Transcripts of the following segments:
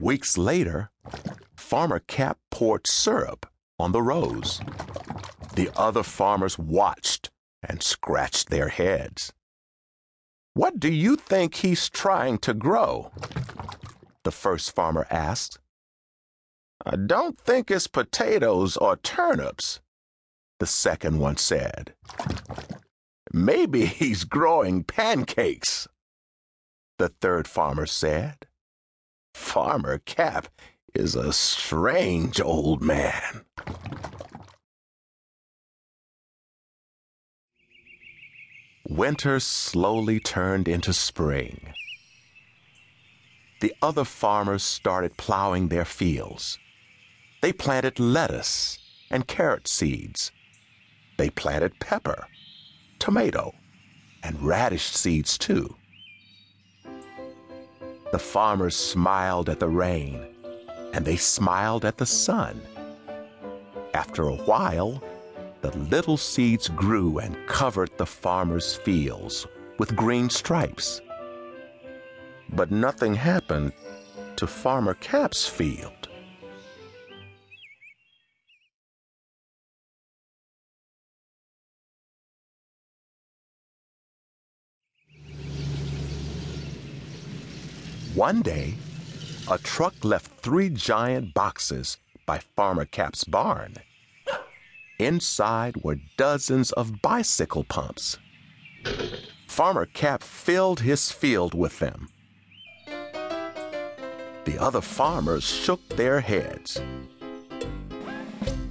Weeks later, Farmer Cap poured syrup on the rose. The other farmers watched and scratched their heads. "What do you think he's trying to grow?" the first farmer asked. "I don't think it's potatoes or turnips," the second one said. "Maybe he's growing pancakes," the third farmer said. Farmer Cap is a strange old man. Winter slowly turned into spring. The other farmers started plowing their fields. They planted lettuce and carrot seeds. They planted pepper, tomato, and radish seeds too. The farmers smiled at the rain, and they smiled at the sun. After a while, the little seeds grew and covered the farmers' fields with green stripes. But nothing happened to Farmer Cap's field. One day, a truck left 3 giant boxes by Farmer Cap's barn. Inside were dozens of bicycle pumps. Farmer Cap filled his field with them. The other farmers shook their heads.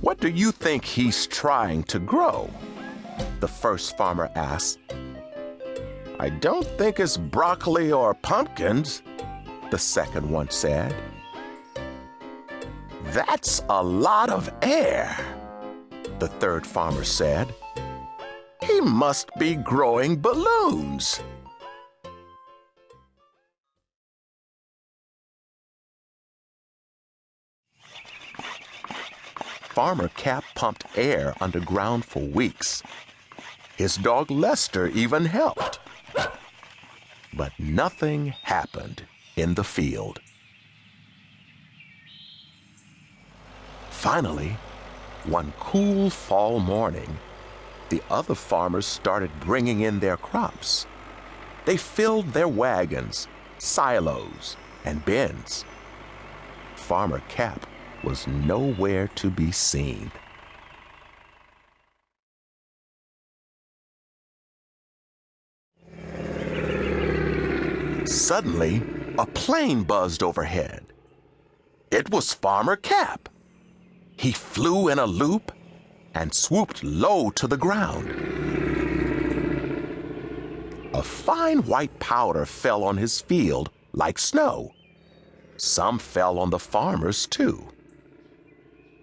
"What do you think he's trying to grow?" the first farmer asked. "I don't think it's broccoli or pumpkins," the second one said. "That's a lot of air," the third farmer said. "He must be growing balloons." Farmer Cap pumped air underground for weeks. His dog Lester even helped. But nothing happened in the field. Finally, one cool fall morning, the other farmers started bringing in their crops. They filled their wagons, silos, and bins. Farmer Cap was nowhere to be seen. Suddenly, a plane buzzed overhead. It was Farmer Cap. He flew in a loop and swooped low to the ground. A fine white powder fell on his field like snow. Some fell on the farmers, too.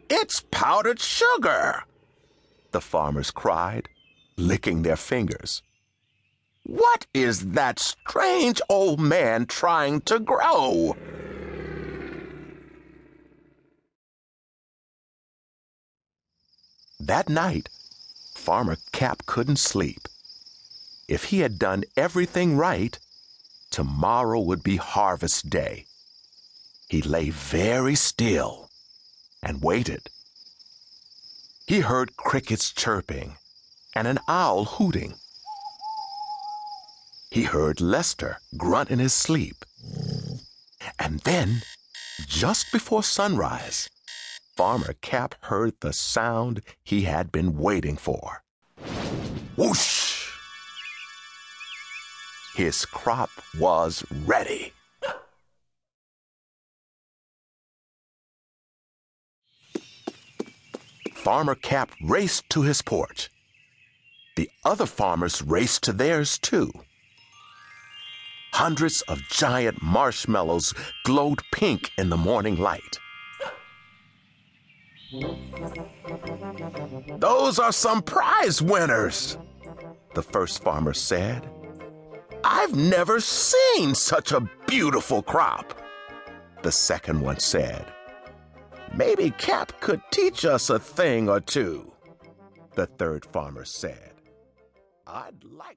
"It's powdered sugar!" the farmers cried, licking their fingers. "What is that strange old man trying to grow?" That night, Farmer Cap couldn't sleep. If he had done everything right, tomorrow would be harvest day. He lay very still and waited. He heard crickets chirping and an owl hooting. He heard Lester grunt in his sleep. And then, just before sunrise, Farmer Cap heard the sound he had been waiting for. Whoosh! His crop was ready. Farmer Cap raced to his porch. The other farmers raced to theirs, too. Hundreds of giant marshmallows glowed pink in the morning light. "Those are some prize winners," the first farmer said. "I've never seen such a beautiful crop," the second one said. "Maybe Cap could teach us a thing or two," the third farmer said. "I'd like